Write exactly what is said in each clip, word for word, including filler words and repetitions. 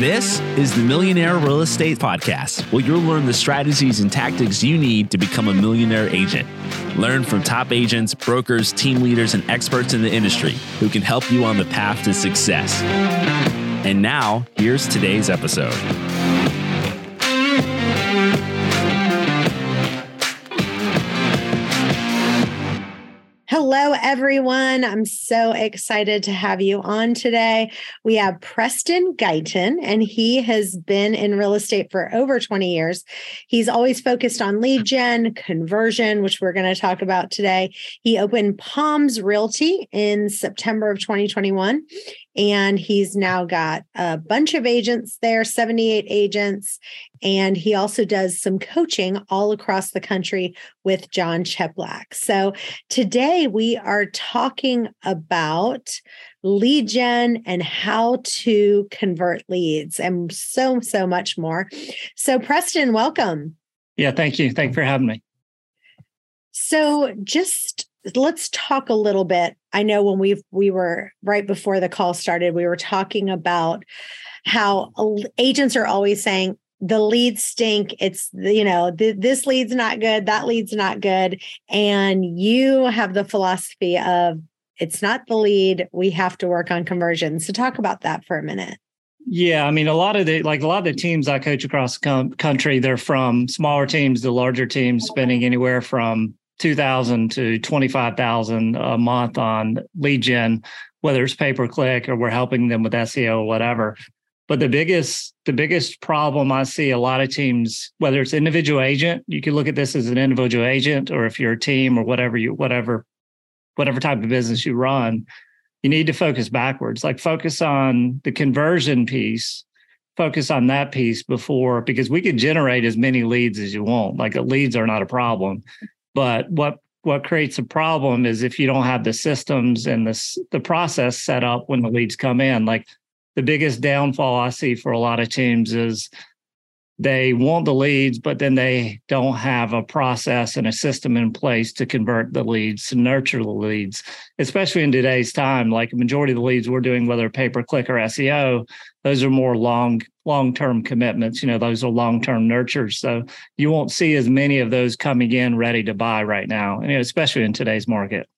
This is the Millionaire Real Estate Podcast, where you'll learn the strategies and tactics you need to become a millionaire agent. Learn from top agents, brokers, team leaders, and experts in the industry who can help you on the path to success. And now, here's today's episode. Hello, everyone. I'm so excited to have you on today. We have Preston Guyton, and he has been in real estate for over twenty years. He's always focused on lead gen, conversion, which we're going to talk about today. He opened Palms Realty in September of twenty twenty-one, and he's now got a bunch of agents there, seventy-eight agents. And he also does some coaching all across the country with John Cheplak. So today we are talking about lead gen and how to convert leads and so, so much more. So Preston, welcome. Yeah, thank you. Thank you for having me. So just let's talk a little bit. I know when we we were right before the call started, we were talking about how agents are always saying, the leads stink. It's, you know, th- this lead's not good. That lead's not good. And you have the philosophy of it's not the lead. We have to work on conversion. So talk about that for a minute. Yeah. I mean, a lot of the, like a lot of the teams I coach across the com- country, they're from smaller teams to larger teams, spending anywhere from two thousand dollars to twenty-five thousand dollars a month on lead gen, whether it's pay-per-click or we're helping them with S E O or whatever. But the biggest the biggest problem I see a lot of teams, whether it's individual agent, you can look at this as an individual agent, or if you're a team or whatever you whatever whatever type of business you run, you need to focus backwards. Like focus on the conversion piece, focus on that piece before, because we can generate as many leads as you want. Like the leads are not a problem, but what what creates a problem is if you don't have the systems and the the process set up when the leads come in. Like the biggest downfall I see for a lot of teams is they want the leads, but then they don't have a process and a system in place to convert the leads, to nurture the leads, especially in today's time. Like a majority of the leads we're doing, whether pay-per-click or S E O, those are more long, long-term commitments. You know, those are long-term nurtures. So you won't see as many of those coming in ready to buy right now, and especially in today's market.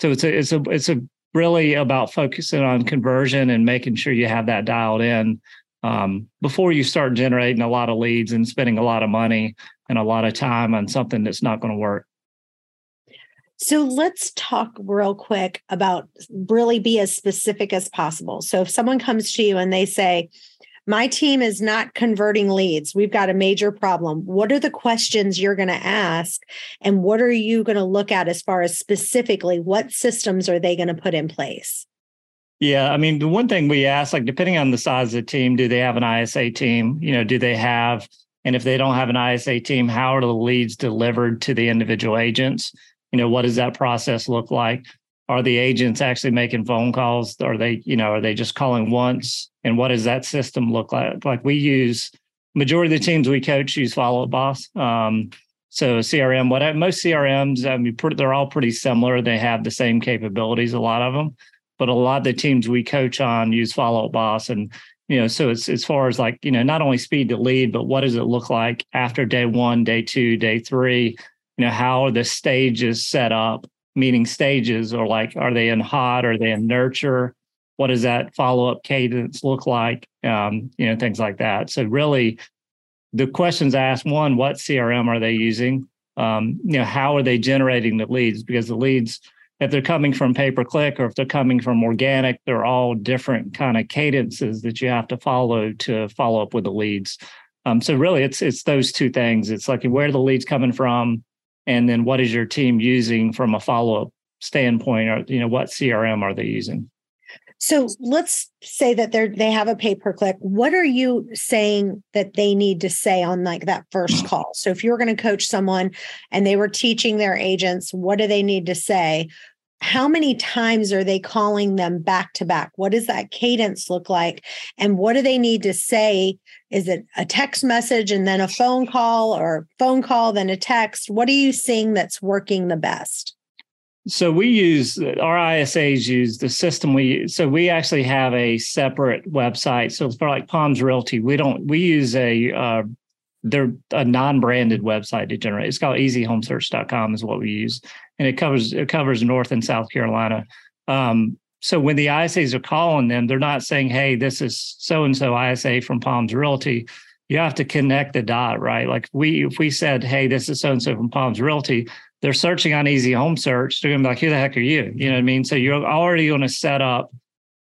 So it's a, it's a, it's a, really about focusing on conversion and making sure you have that dialed in um, before you start generating a lot of leads and spending a lot of money and a lot of time on something that's not going to work. So let's talk real quick about really be as specific as possible. So if someone comes to you and they say, my team is not converting leads, we've got a major problem, what are the questions you're going to ask? And what are you going to look at as far as specifically what systems are they going to put in place? Yeah, I mean, the one thing we ask, like depending on the size of the team, do they have an I S A team? You know, do they have, and if they don't have an I S A team, how are the leads delivered to the individual agents? You know, what does that process look like? Are the agents actually making phone calls? Are they, you know, are they just calling once? And what does that system look like? Like we use, majority of the teams we coach use Follow Up Boss. Um, so C R M, what I, most C R Ms, I mean, they're all pretty similar. They have the same capabilities, a lot of them. But a lot of the teams we coach on use Follow Up Boss. And, you know, so it's as far as like, you know, not only speed to lead, but what does it look like after day one, day two, day three? You know, how are the stages set up? Meaning stages, or like, are they in hot? Are they in nurture? What does that follow-up cadence look like? Um, you know, things like that. So really the questions I ask, one, what C R M are they using? Um, you know, how are they generating the leads? Because the leads, if they're coming from pay-per-click or if they're coming from organic, they're all different kind of cadences that you have to follow to follow up with the leads. Um, so really it's, it's those two things. It's like, where are the leads coming from? And then what is your team using from a follow-up standpoint? Or, you know, what C R M are they using? So let's say that they they have a pay-per-click. What are you saying that they need to say on like that first call? So if you're going to coach someone and they were teaching their agents, what do they need to say? How many times are they calling them back to back? What does that cadence look like? And what do they need to say? Is it a text message and then a phone call, or phone call, then a text? What are you seeing that's working the best? So we use, our I S As use the system we use. So we actually have a separate website. So for like Palms Realty, we don't, we use a, uh, they're a non-branded website to generate. It's called easy home search dot com is what we use. And it covers, it covers North and South Carolina. Um, so when the I S As are calling them, they're not saying, hey, this is so-and-so I S A from Palms Realty. You have to connect the dot, right? Like we, if we said, hey, this is so-and-so from Palms Realty, they're searching on Easy Home Search. They're going to be like, who the heck are you? You know what I mean? So you're already going to set up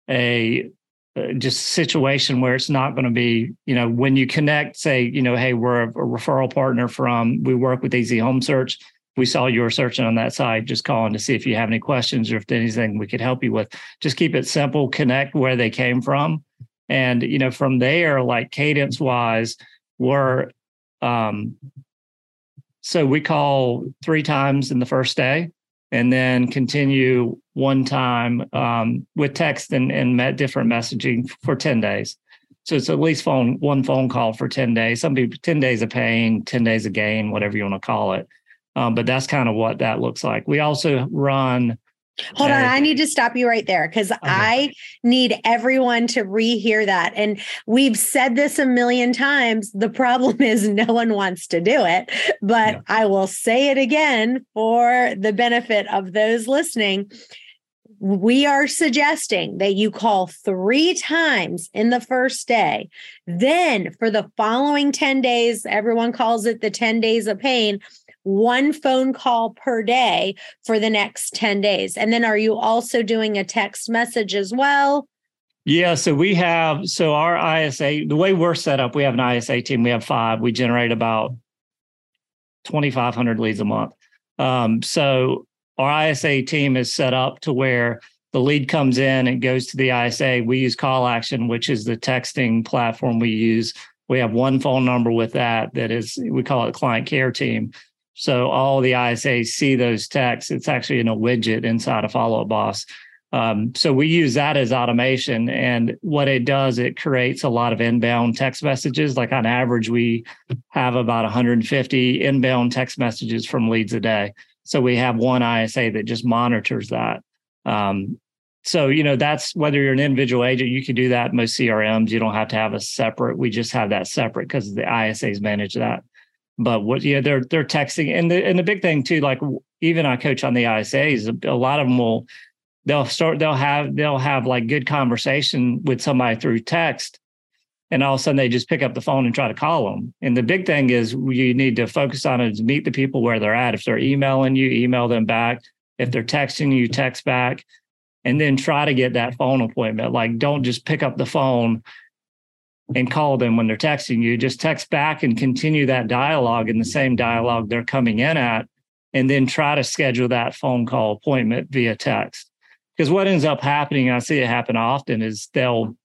a uh, just situation where it's not going to be, you know, when you connect, say, you know, hey, we're a, a referral partner from, we work with Easy Home Search. We saw you were searching on that side, just calling to see if you have any questions or if there's anything we could help you with. Just keep it simple, connect where they came from. And, you know, from there, like cadence wise, we're, um, so we call three times in the first day and then continue one time um, with text and, and met different messaging for ten days. So it's at least phone one phone call for ten days. Some people, ten days of pain, ten days of gain, whatever you want to call it. Um, but that's kind of what that looks like. We also run... Hold on, I need to stop you right there because okay. I need everyone to rehear that. And we've said this a million times. The problem is no one wants to do it, but yeah. I will say it again for the benefit of those listening. We are suggesting that you call three times in the first day. Then for the following ten days, everyone calls it the ten days of pain. One phone call per day for the next ten days. And then are you also doing a text message as well? Yeah, so we have, so our I S A, the way we're set up, we have an I S A team, we have five, we generate about twenty-five hundred leads a month. Um, so our I S A team is set up to where the lead comes in and goes to the I S A. We use Call Action, which is the texting platform we use. We have one phone number with that, that is, we call it client care team. So all the I S As see those texts. It's actually in a widget inside of Follow Up Boss. Um, so we use that as automation. And what it does, it creates a lot of inbound text messages. Like on average, we have about one hundred fifty inbound text messages from leads a day. So we have one I S A that just monitors that. Um, so, you know, that's whether you're an individual agent, you can do that. Most C R Ms, you don't have to have a separate. We just have that separate because the I S As manage that. But what yeah, they're they're texting, and the and the big thing too, like even I coach on the I S As, a lot of them will they'll start they'll have they'll have like good conversation with somebody through text, and all of a sudden they just pick up the phone and try to call them. And the big thing is you need to focus on is meet the people where they're at. If they're emailing you, email them back. If they're texting you, text back, and then try to get that phone appointment. Like don't just pick up the phone and call them when they're texting you. Just text back and continue that dialogue in the same dialogue they're coming in at, and then try to schedule that phone call appointment via text. Because what ends up happening, I see it happen often, is they'll,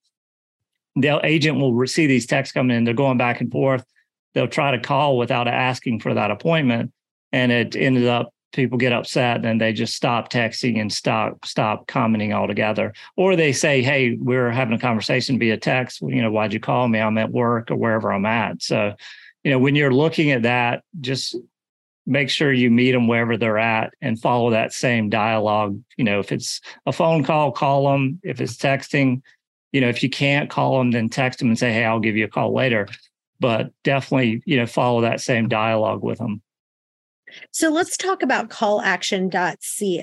they'll agent will see these texts coming in, they're going back and forth, they'll try to call without asking for that appointment, and it ended up people get upset and they just stop texting and stop stop commenting altogether. Or they say, hey, we're having a conversation via text. You know, why'd you call me? I'm at work or wherever I'm at. So, you know, when you're looking at that, just make sure you meet them wherever they're at and follow that same dialogue. You know, if it's a phone call, call them. If it's texting, you know, if you can't call them, then text them and say, hey, I'll give you a call later. But definitely, you know, follow that same dialogue with them. So let's talk about call action dot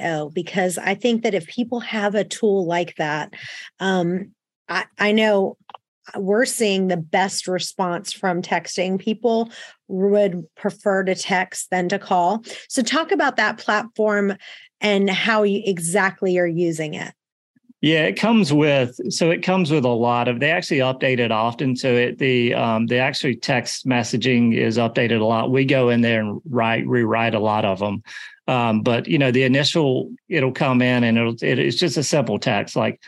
co, because I think that if people have a tool like that, um, I, I know we're seeing the best response from texting. People would prefer to text than to call. So talk about that platform and how you exactly are using it. Yeah, it comes with, so it comes with a lot of, they actually update it often. So it, the um, the actually text messaging is updated a lot. We go in there and write, rewrite a lot of them. Um, but, you know, the initial, it'll come in and it'll, it, it's just a simple text. Like,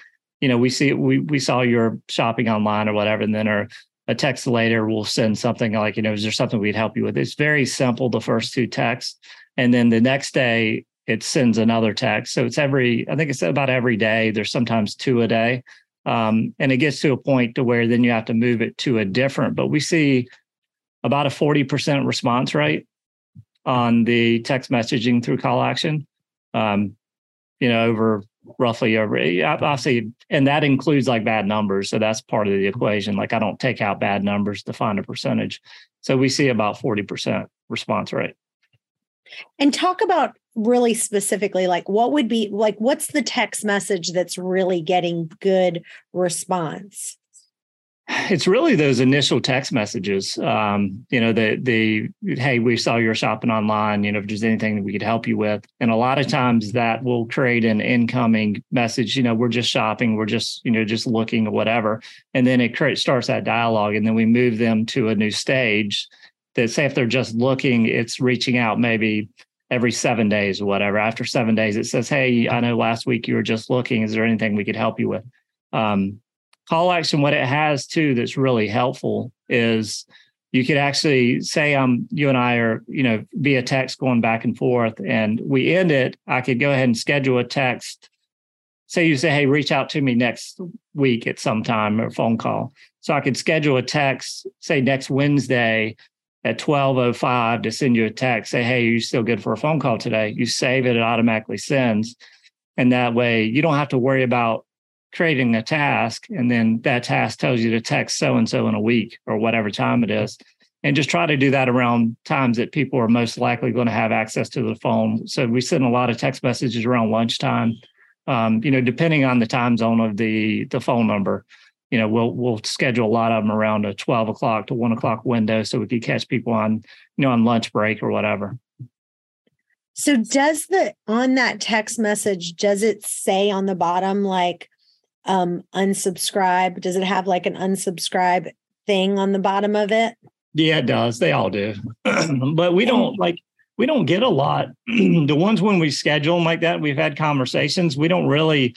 you know, we see, we we saw you're shopping online or whatever, and then our, a text later we'll send something like, you know, is there something we'd help you with? It's very simple, the first two texts. And then the next day, it sends another text. So it's every, I think it's about every day. There's sometimes two a day. Um, and it gets to a point to where then you have to move it to a different, but we see about a forty percent response rate on the text messaging through Call Action. Um, you know, over roughly over, I, I see, and that includes like bad numbers. So that's part of the equation. Like I don't take out bad numbers to find a percentage. So we see about forty percent response rate. And talk about really specifically, like what would be like, what's the text message that's really getting good response? It's really those initial text messages. Um, you know, the, the, hey, we saw you're shopping online, you know, if there's anything that we could help you with. And a lot of times that will create an incoming message, you know, we're just shopping, we're just, you know, just looking or whatever. And then it creates, starts that dialogue. And then we move them to a new stage that, say, if they're just looking, it's reaching out maybe every seven days or whatever. After seven days, it says, hey, I know last week you were just looking. Is there anything we could help you with? Um, Call Action, what it has too that's really helpful is you could actually say, um, you and I are, you know, via text going back and forth and we end it. I could go ahead and schedule a text. Say you say, hey, reach out to me next week at some time, or a phone call. So I could schedule a text, say next Wednesday at twelve oh five to send you a text, say, hey, are you still good for a phone call today? You save it, it automatically sends. And that way you don't have to worry about creating a task, and then that task tells you to text so-and-so in a week or whatever time it is. And just try to do that around times that people are most likely going to have access to the phone. So we send a lot of text messages around lunchtime, um, you know, depending on the time zone of the, the phone number. You know, we'll we'll schedule a lot of them around a twelve o'clock to one o'clock window so we could catch people on, you know, on lunch break or whatever. So does the, on that text message, does it say on the bottom, like, um, unsubscribe? Does it have like an unsubscribe thing on the bottom of it? Yeah, it does. They all do. But we don't like, we don't get a lot. The ones when we schedule them like that, we've had conversations. We don't really,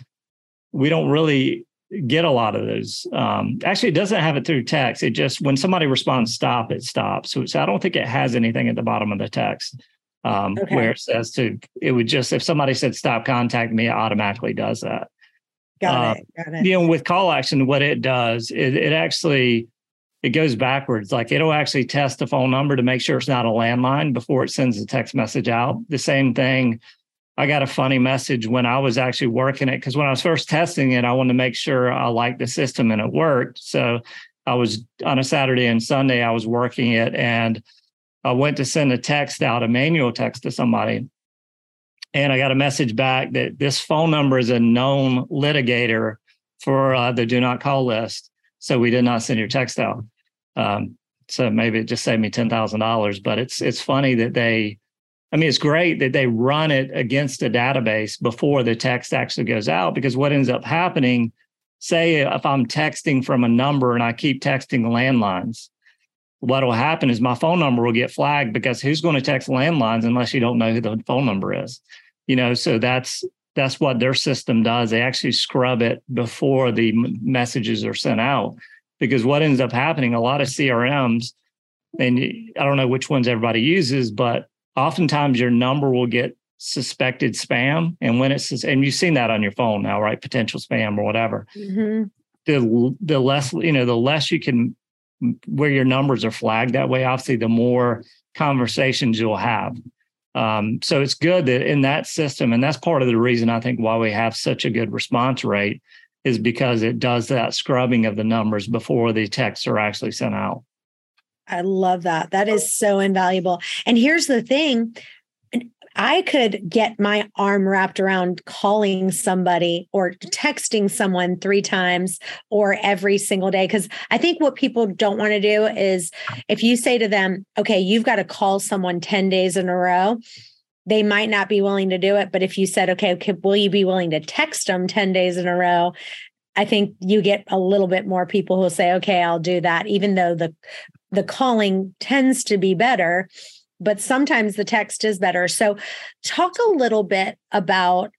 we don't really get a lot of those. Um, actually, it doesn't have it through text. It just, when somebody responds, stop, it stops. So, so I don't think it has anything at the bottom of the text um, okay. where it says to, it would just, if somebody said, stop, contact me, it automatically does that. Got it. Got it. Um, you know, with Call Action, what it does, it, it actually, it goes backwards. Like it'll actually test the phone number to make sure it's not a landline before it sends a text message out. The same thing. I got a funny message when I was actually working it, because when I was first testing it, I wanted to make sure I liked the system and it worked. So I was on a Saturday and Sunday, I was working it and I went to send a text out, a manual text to somebody. And I got a message back that this phone number is a known litigator for uh, the do not call list. So we did not send your text out. Um, so maybe it just saved me ten thousand dollars. But it's it's funny that they, I mean, it's great that they run it against a database before the text actually goes out. Because what ends up happening, say if I'm texting from a number and I keep texting landlines, what will happen is my phone number will get flagged because who's going to text landlines unless you don't know who the phone number is? You know, so that's that's what their system does. They actually scrub it before the messages are sent out, because what ends up happening, a lot of C R Ms, and I don't know which ones everybody uses, but oftentimes your number will get suspected spam. And when it's, and you've seen that on your phone now, right? Potential spam or whatever. Mm-hmm. The the less, you know, the less you can, where your numbers are flagged that way, obviously, the more conversations you'll have. Um, so it's good that in that system, and that's part of the reason I think why we have such a good response rate is because it does that scrubbing of the numbers before the texts are actually sent out. I love that. That is so invaluable. And here's the thing. I could get my arm wrapped around calling somebody or texting someone three times or every single day. Because I think what people don't want to do is if you say to them, okay, you've got to call someone ten days in a row, they might not be willing to do it. But if you said, okay, okay will you be willing to text them ten days in a row? I think you get a little bit more people who say, okay, I'll do that, even though the the calling tends to be better. But sometimes the text is better. So talk a little bit about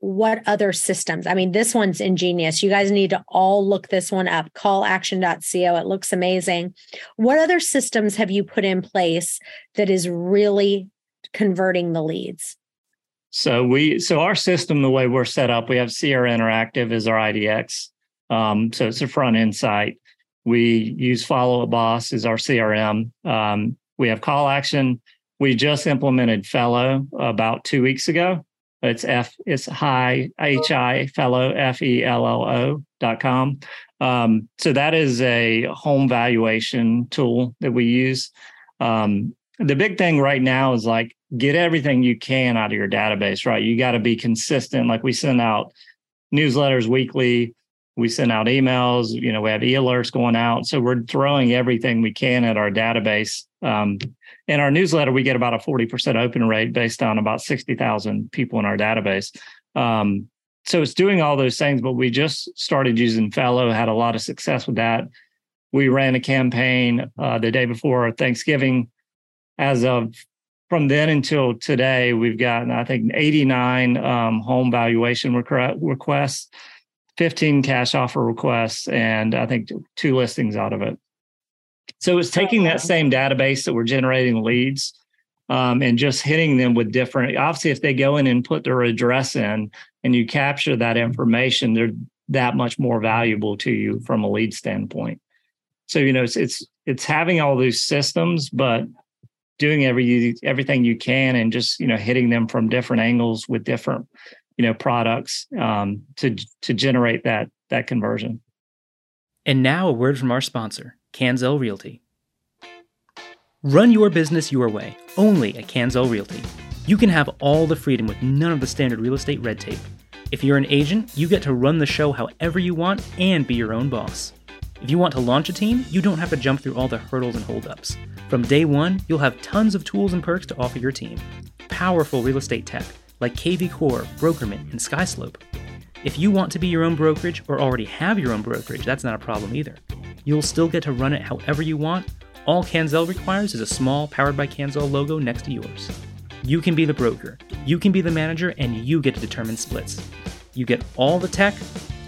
what other systems. I mean, this one's ingenious. You guys need to all look this one up, call action dot co. It looks amazing. What other systems have you put in place that is really converting the leads? So we, so our system, the way we're set up, we have Sierra Interactive as our I D X. Um, so it's a front end site. We use Follow Up Boss as our C R M. Um, We have Call Action. We just implemented Fellow about two weeks ago. It's F is hi, H I, Fellow, F E L L O dot com. Um, so that is a home valuation tool that we use. Um, the big thing right now is like, get everything you can out of your database, right? You got to be consistent. Like we send out newsletters weekly. We send out emails, you know, we have e-alerts going out. So we're throwing everything we can at our database. Um, in our newsletter, we get about a forty percent open rate based on about sixty thousand people in our database. Um, so it's doing all those things, but we just started using Fellow, had a lot of success with that. We ran a campaign uh, the day before Thanksgiving. As of from then until today, we've gotten, I think, eighty-nine um, home valuation requ- requests. fifteen cash offer requests, and I think two listings out of it. So it's taking that same database that we're generating leads um, and just hitting them with different, obviously if they go in and put their address in and you capture that information, they're that much more valuable to you from a lead standpoint. So, you know, it's, it's, it's having all these systems, but doing every, everything you can and just, you know, hitting them from different angles with different you know, products um, to to generate that that conversion. And now a word from our sponsor, Kanzell Realty. Run your business your way, only at Kanzell Realty. You can have all the freedom with none of the standard real estate red tape. If you're an agent, you get to run the show however you want and be your own boss. If you want to launch a team, you don't have to jump through all the hurdles and holdups. From day one, you'll have tons of tools and perks to offer your team. Powerful real estate tech, like K V Core, Brokermint, and SkySlope. If you want to be your own brokerage or already have your own brokerage, that's not a problem either. You'll still get to run it however you want. All Kanzell requires is a small Powered by Kanzell logo next to yours. You can be the broker, you can be the manager, and you get to determine splits. You get all the tech,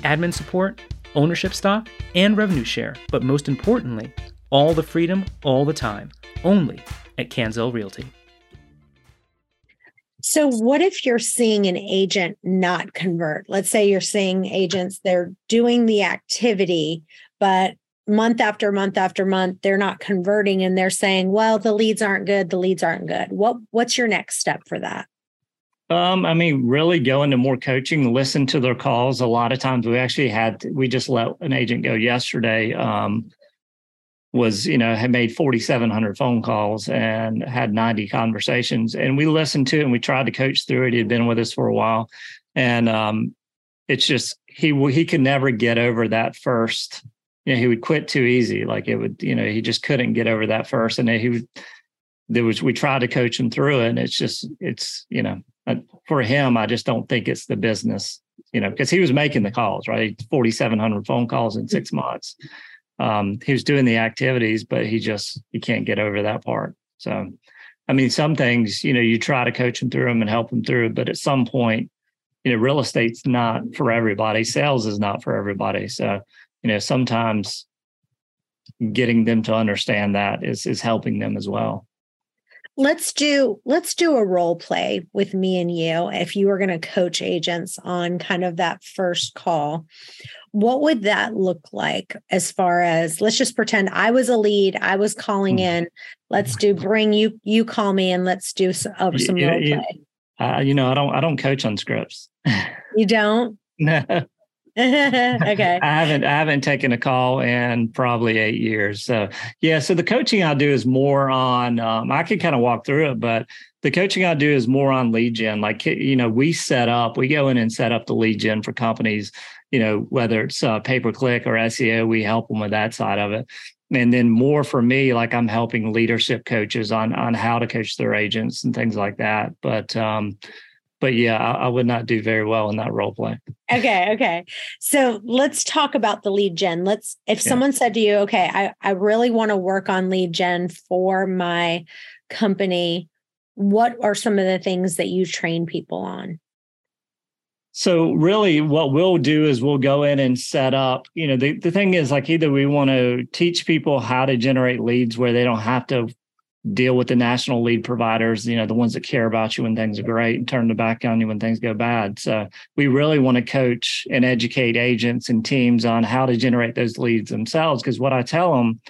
admin support, ownership stock, and revenue share, but most importantly, all the freedom all the time, only at Kanzell Realty. So what if you're seeing an agent not convert? Let's say you're seeing agents, they're doing the activity, but month after month after month, they're not converting and they're saying, well, the leads aren't good. The leads aren't good. What What's your next step for that? Um, I mean, really go into more coaching, listen to their calls. A lot of times we actually had, we just let an agent go yesterday. Um, was, you know, had made forty-seven hundred phone calls and had ninety conversations. And we listened to it and we tried to coach through it. He had been with us for a while. And um, it's just, he he could never get over that first. You know, he would quit too easy. Like it would, you know, he just couldn't get over that first. And then he would, there was, we tried to coach him through it. And it's just, it's, you know, for him, I just don't think it's the business, you know, because he was making the calls, right? forty-seven hundred phone calls in six months. Um, he was doing the activities, but he just, he can't get over that part. So, I mean, some things, you know, you try to coach them through them and help them through, but at some point, you know, real estate's not for everybody. Sales is not for everybody. So, you know, sometimes getting them to understand that is, is helping them as well. Let's do, let's do a role play with me and you. If you were going to coach agents on kind of that first call, what would that look like as far as, let's just pretend I was a lead, I was calling in, let's do, bring you, you call me and let's do some, uh, some you, role you, play. Uh, you know, I don't, I don't coach on scripts. You don't? No. Okay. I haven't, I haven't taken a call in probably eight years. So yeah. So the coaching I do is more on, um, I could kind of walk through it, but the coaching I do is more on lead gen. Like, you know, we set up, we go in and set up the lead gen for companies, you know, whether it's uh, pay-per-click or S E O, we help them with that side of it. And then more for me, like I'm helping leadership coaches on, on how to coach their agents and things like that. But, um, But yeah, I, I would not do very well in that role play. Okay. Okay. So let's talk about the lead gen. Let's, if yeah. someone said to you, okay, I, I really want to work on lead gen for my company. What are some of the things that you train people on? So really what we'll do is we'll go in and set up, you know, the, the thing is like either we want to teach people how to generate leads where they don't have to deal with the national lead providers, you know, the ones that care about you when things are great and turn their back on you when things go bad. So we really want to coach and educate agents and teams on how to generate those leads themselves. Because what I tell them,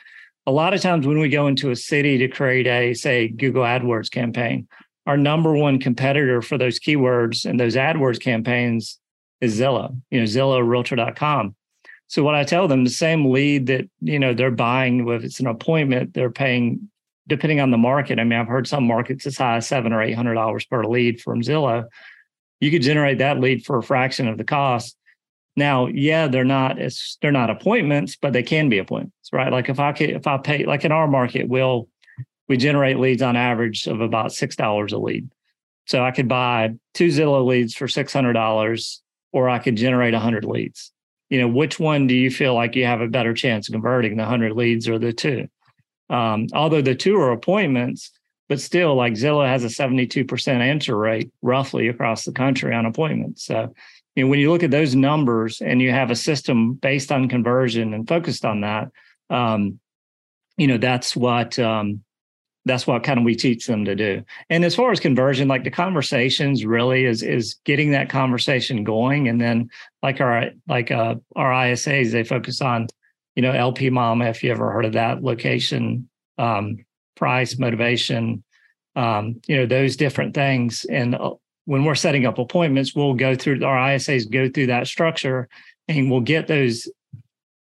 a lot of times when we go into a city to create a, say, Google AdWords campaign our number one competitor for those keywords and those AdWords campaigns is Zillow, you know, Zillow, Realtor dot com. So what I tell them, the same lead that, you know, they're buying with, it's an appointment, they're paying, depending on the market. I mean, I've heard some markets as high as seven hundred dollars or eight hundred dollars per lead from Zillow. You could generate that lead for a fraction of the cost. Now, yeah, they're not it's, they're not appointments, but they can be appointments, right? Like if I could, if I pay, like in our market, we'll, we generate leads on average of about six dollars a lead. So I could buy two Zillow leads for six hundred dollars, or I could generate one hundred leads. You know, which one do you feel like you have a better chance of converting, the one hundred leads or the two? Um, although the two are appointments, but still, like Zillow has a seventy-two percent answer rate roughly across the country on appointments. So, you know, when you look at those numbers and you have a system based on conversion and focused on that, um, you know, that's what um, that's what kind of we teach them to do. And as far as conversion, like the conversations really is is getting that conversation going, and then like our like uh, our I S As, they focus on, you know, L P Mama, if you ever heard of that, location, um, price, motivation, um, you know, those different things. And uh, when we're setting up appointments, we'll go through, our I S As go through that structure, and we'll get those,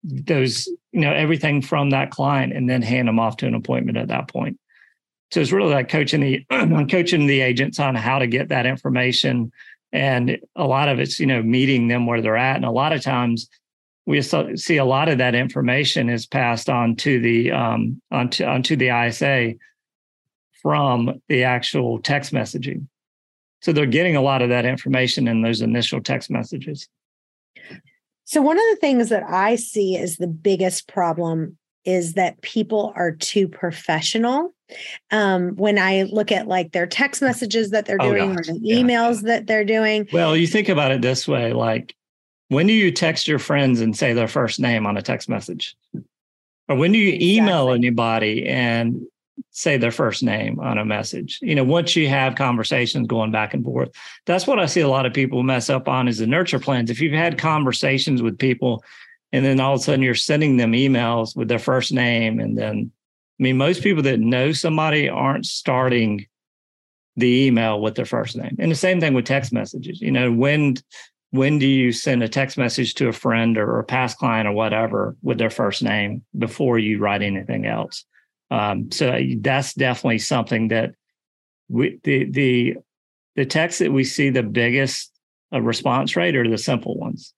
those, you know, everything from that client, and then hand them off to an appointment at that point. So it's really like coaching the, coaching the agents on how to get that information. And a lot of it's, you know, meeting them where they're at. And a lot of times, we see a lot of that information is passed on to the um, onto onto the I S A from the actual text messaging. So they're getting a lot of that information in those initial text messages. So one of the things that I see as the biggest problem is that people are too professional. Um, when I look at like their text messages that they're doing, oh, or the emails yeah. that they're doing. Well, you think about it this way, like, when do you text your friends and say their first name on a text message? Or when do you email exactly. anybody and say their first name on a message? You know, once you have conversations going back and forth, that's what I see a lot of people mess up on is the nurture plans. If you've had conversations with people and then all of a sudden you're sending them emails with their first name. And then, I mean, most people that know somebody aren't starting the email with their first name. And the same thing with text messages. You know, when... When do you send a text message to a friend or a past client or whatever with their first name before you write anything else? Um, so that's definitely something that we, the the the texts that we see the biggest response rate are the simple ones.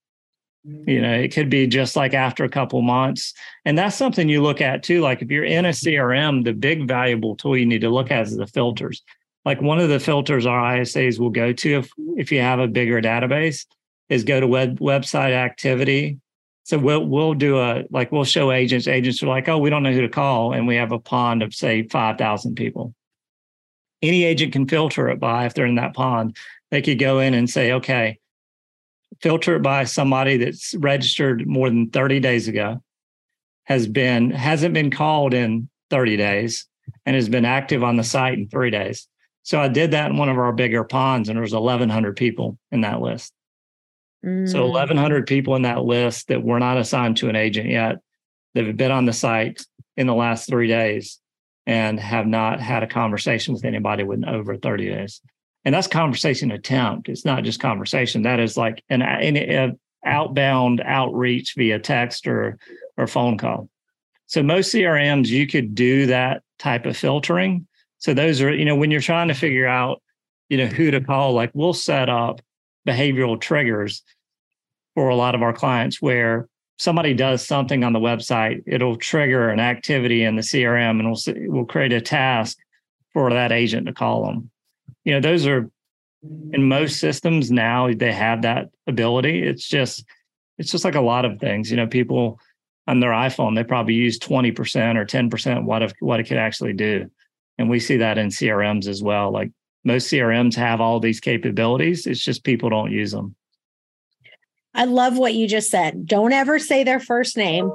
Mm-hmm. You know, it could be just like after a couple months, and that's something you look at too. Like if you're in a C R M, the big valuable tool you need to look at is the filters. Like one of the filters our I S As will go to if if you have a bigger database. Is go to web website activity. So we'll we'll do a, like we'll show agents, agents are like, oh, we don't know who to call. And we have a pond of say five thousand people. Any agent can filter it by, if they're in that pond, they could go in and say, okay, filter it by somebody that's registered more than thirty days ago, has been, hasn't been called in thirty days, and has been active on the site in three days. So I did that in one of our bigger ponds, and there was eleven hundred people in that list. So eleven hundred people in that list that were not assigned to an agent yet, that have been on the site in the last three days and have not had a conversation with anybody within over thirty days. And that's conversation attempt. It's not just conversation. That is like an, an outbound outreach via text or, or phone call. So most C R Ms, you could do that type of filtering. So those are, you know, when you're trying to figure out, you know, who to call, like we'll set up behavioral triggers for a lot of our clients where somebody does something on the website, it'll trigger an activity in the C R M, and we'll, we'll create a task for that agent to call them. You know, those are, in most systems now, they have that ability. It's just, it's just like a lot of things, you know, people on their iPhone, they probably use twenty percent or ten percent what, if, what it could actually do. And we see that in C R Ms as well. Like, most C R Ms have all these capabilities. It's just people don't use them. I love what you just said. Don't ever say their first name.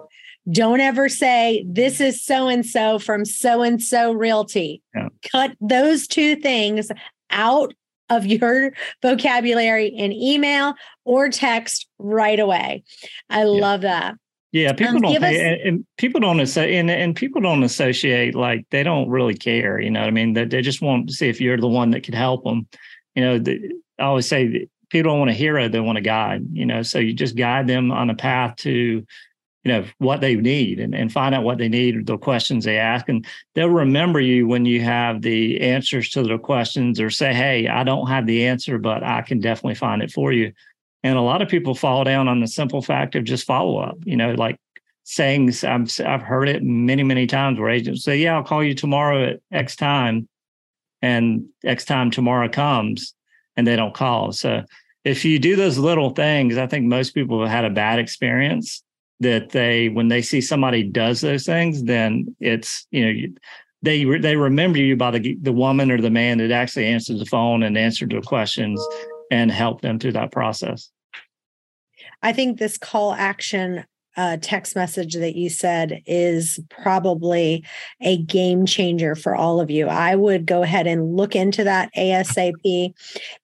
Don't ever say, this is so-and-so from so-and-so Realty. Yeah. Cut those two things out of your vocabulary in email or text right away. I yeah. love that. Yeah, people um, don't pay, us- and, and people don't and, and people don't associate, like they don't really care. You know what I mean? They, they just want to see if you're the one that could help them. You know, the, I always say that people don't want a hero, they want a guide, you know, so you just guide them on a path to, you know, what they need and, and find out what they need, the questions they ask. And they'll remember you when you have the answers to their questions or say, hey, I don't have the answer, but I can definitely find it for you. And a lot of people fall down on the simple fact of just follow up, you know, like sayings. I've, I've heard it many, many times where agents say, yeah, I'll call you tomorrow at X time, and X time tomorrow comes and they don't call. So if you do those little things, I think most people have had a bad experience that they, when they see somebody does those things, then it's, you know, you, they they remember you by the the woman or the man that actually answered the phone and answered their questions and help them through that process. I think this call action uh, text message that you said is probably a game changer for all of you. I would go ahead and look into that ASAP.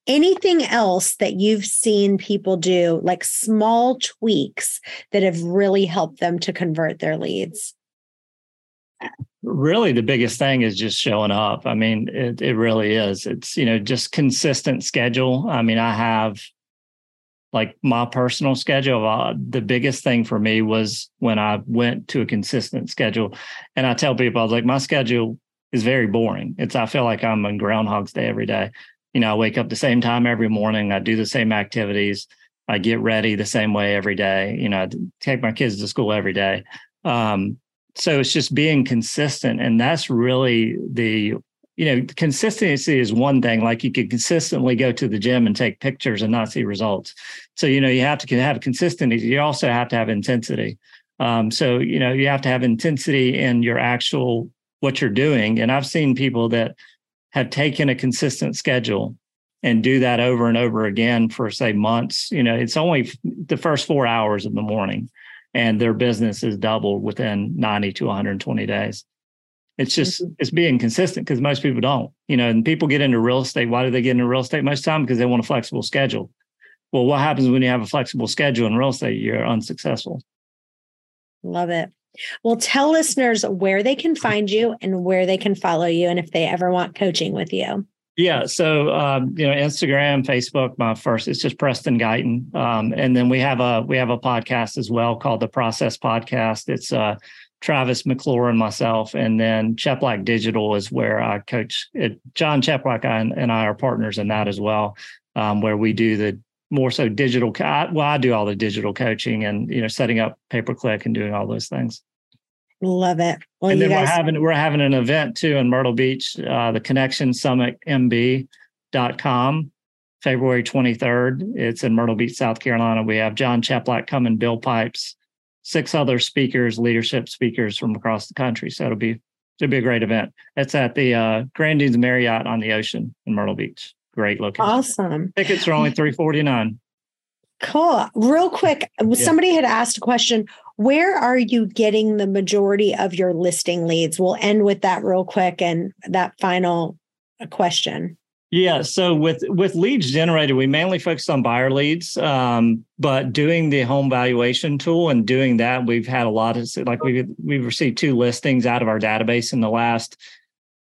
Anything else that you've seen people do, like small tweaks that have really helped them to convert their leads? Really, the biggest thing is just showing up. I mean, it, it really is. It's, you know, just consistent schedule. I mean, I have like my personal schedule. Uh, the biggest thing for me was when I went to a consistent schedule. And I tell people, I was like, my schedule is very boring. It's, I feel like I'm on Groundhog's Day every day. You know, I wake up the same time every morning. I do the same activities. I get ready the same way every day. You know, I take my kids to school every day. Um, So it's just being consistent. And that's really the, you know, consistency is one thing. Like you could consistently go to the gym and take pictures and not see results. So, you know, you have to have consistency. You also have to have intensity. Um, so, you know, you have to have intensity in your actual, what you're doing. And I've seen people that have taken a consistent schedule and do that over and over again for, say, months. You know, it's only the first four hours of the morning, and their business is doubled within ninety to one hundred twenty days. It's just, it's being consistent, because most people don't, you know, and people get into real estate. Why do they get into real estate most of the time? Because they want a flexible schedule. Well, what happens when you have a flexible schedule in real estate? You're unsuccessful. Love it. Well, tell listeners where they can find you and where they can follow you, and if they ever want coaching with you. Yeah. So, um, you know, Instagram, Facebook, my first, it's just Preston Guyton. Um, and then we have a, we have a podcast as well called The Process Podcast. It's uh, Travis McClure and myself. And then Cheplak Digital is where I coach it. John Cheplak and, and I are partners in that as well, um, where we do the more so digital. I, well, I do all the digital coaching and, you know, setting up pay-per-click and doing all those things. Love it. Well, and then guys- we're having we're having an event too in Myrtle Beach, uh, the Connection Summit M B dot com, February twenty-third. It's in Myrtle Beach, South Carolina. We have John Cheplak coming, Bill Pipes, six other speakers, leadership speakers from across the country. So it'll be it'll be a great event. It's at the uh, Grand Dunes Marriott on the Ocean in Myrtle Beach. Great location. Awesome. Tickets are only three forty-nine. Cool. Real quick, somebody yeah. had asked a question. Where are you getting the majority of your listing leads? We'll end with that real quick and that final question. Yeah. So with, with leads generated, we mainly focus on buyer leads, um, but doing the home valuation tool and doing that, we've had a lot of, like we've, we've received two listings out of our database in the last,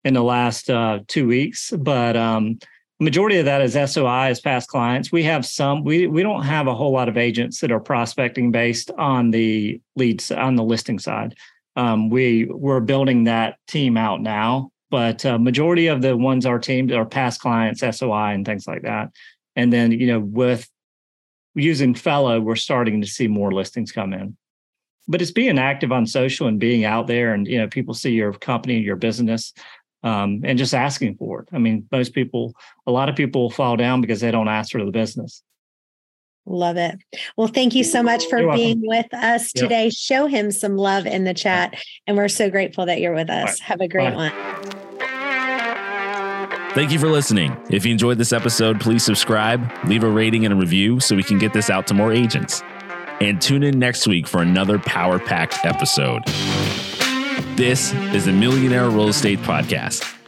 in the last uh, two weeks. But um, majority of that is S O I, as past clients. We have some, we we don't have a whole lot of agents that are prospecting based on the leads, on the listing side. Um, we, we're building that team out now, but uh, majority of the ones our team are past clients, S O I and things like that. And then, you know, with using Fellow, we're starting to see more listings come in. But it's being active on social and being out there, and, you know, people see your company, your business. Um, and just asking for it. I mean, most people, a lot of people fall down because they don't ask for the business. Love it. Well, thank you so much for being with us today. Yep. Show him some love in the chat. And we're so grateful that you're with us. Right. Have a great Bye. one. Thank you for listening. If you enjoyed this episode, please subscribe, leave a rating and a review so we can get this out to more agents. And tune in next week for another power-packed episode. This is the Millionaire Real Estate Podcast.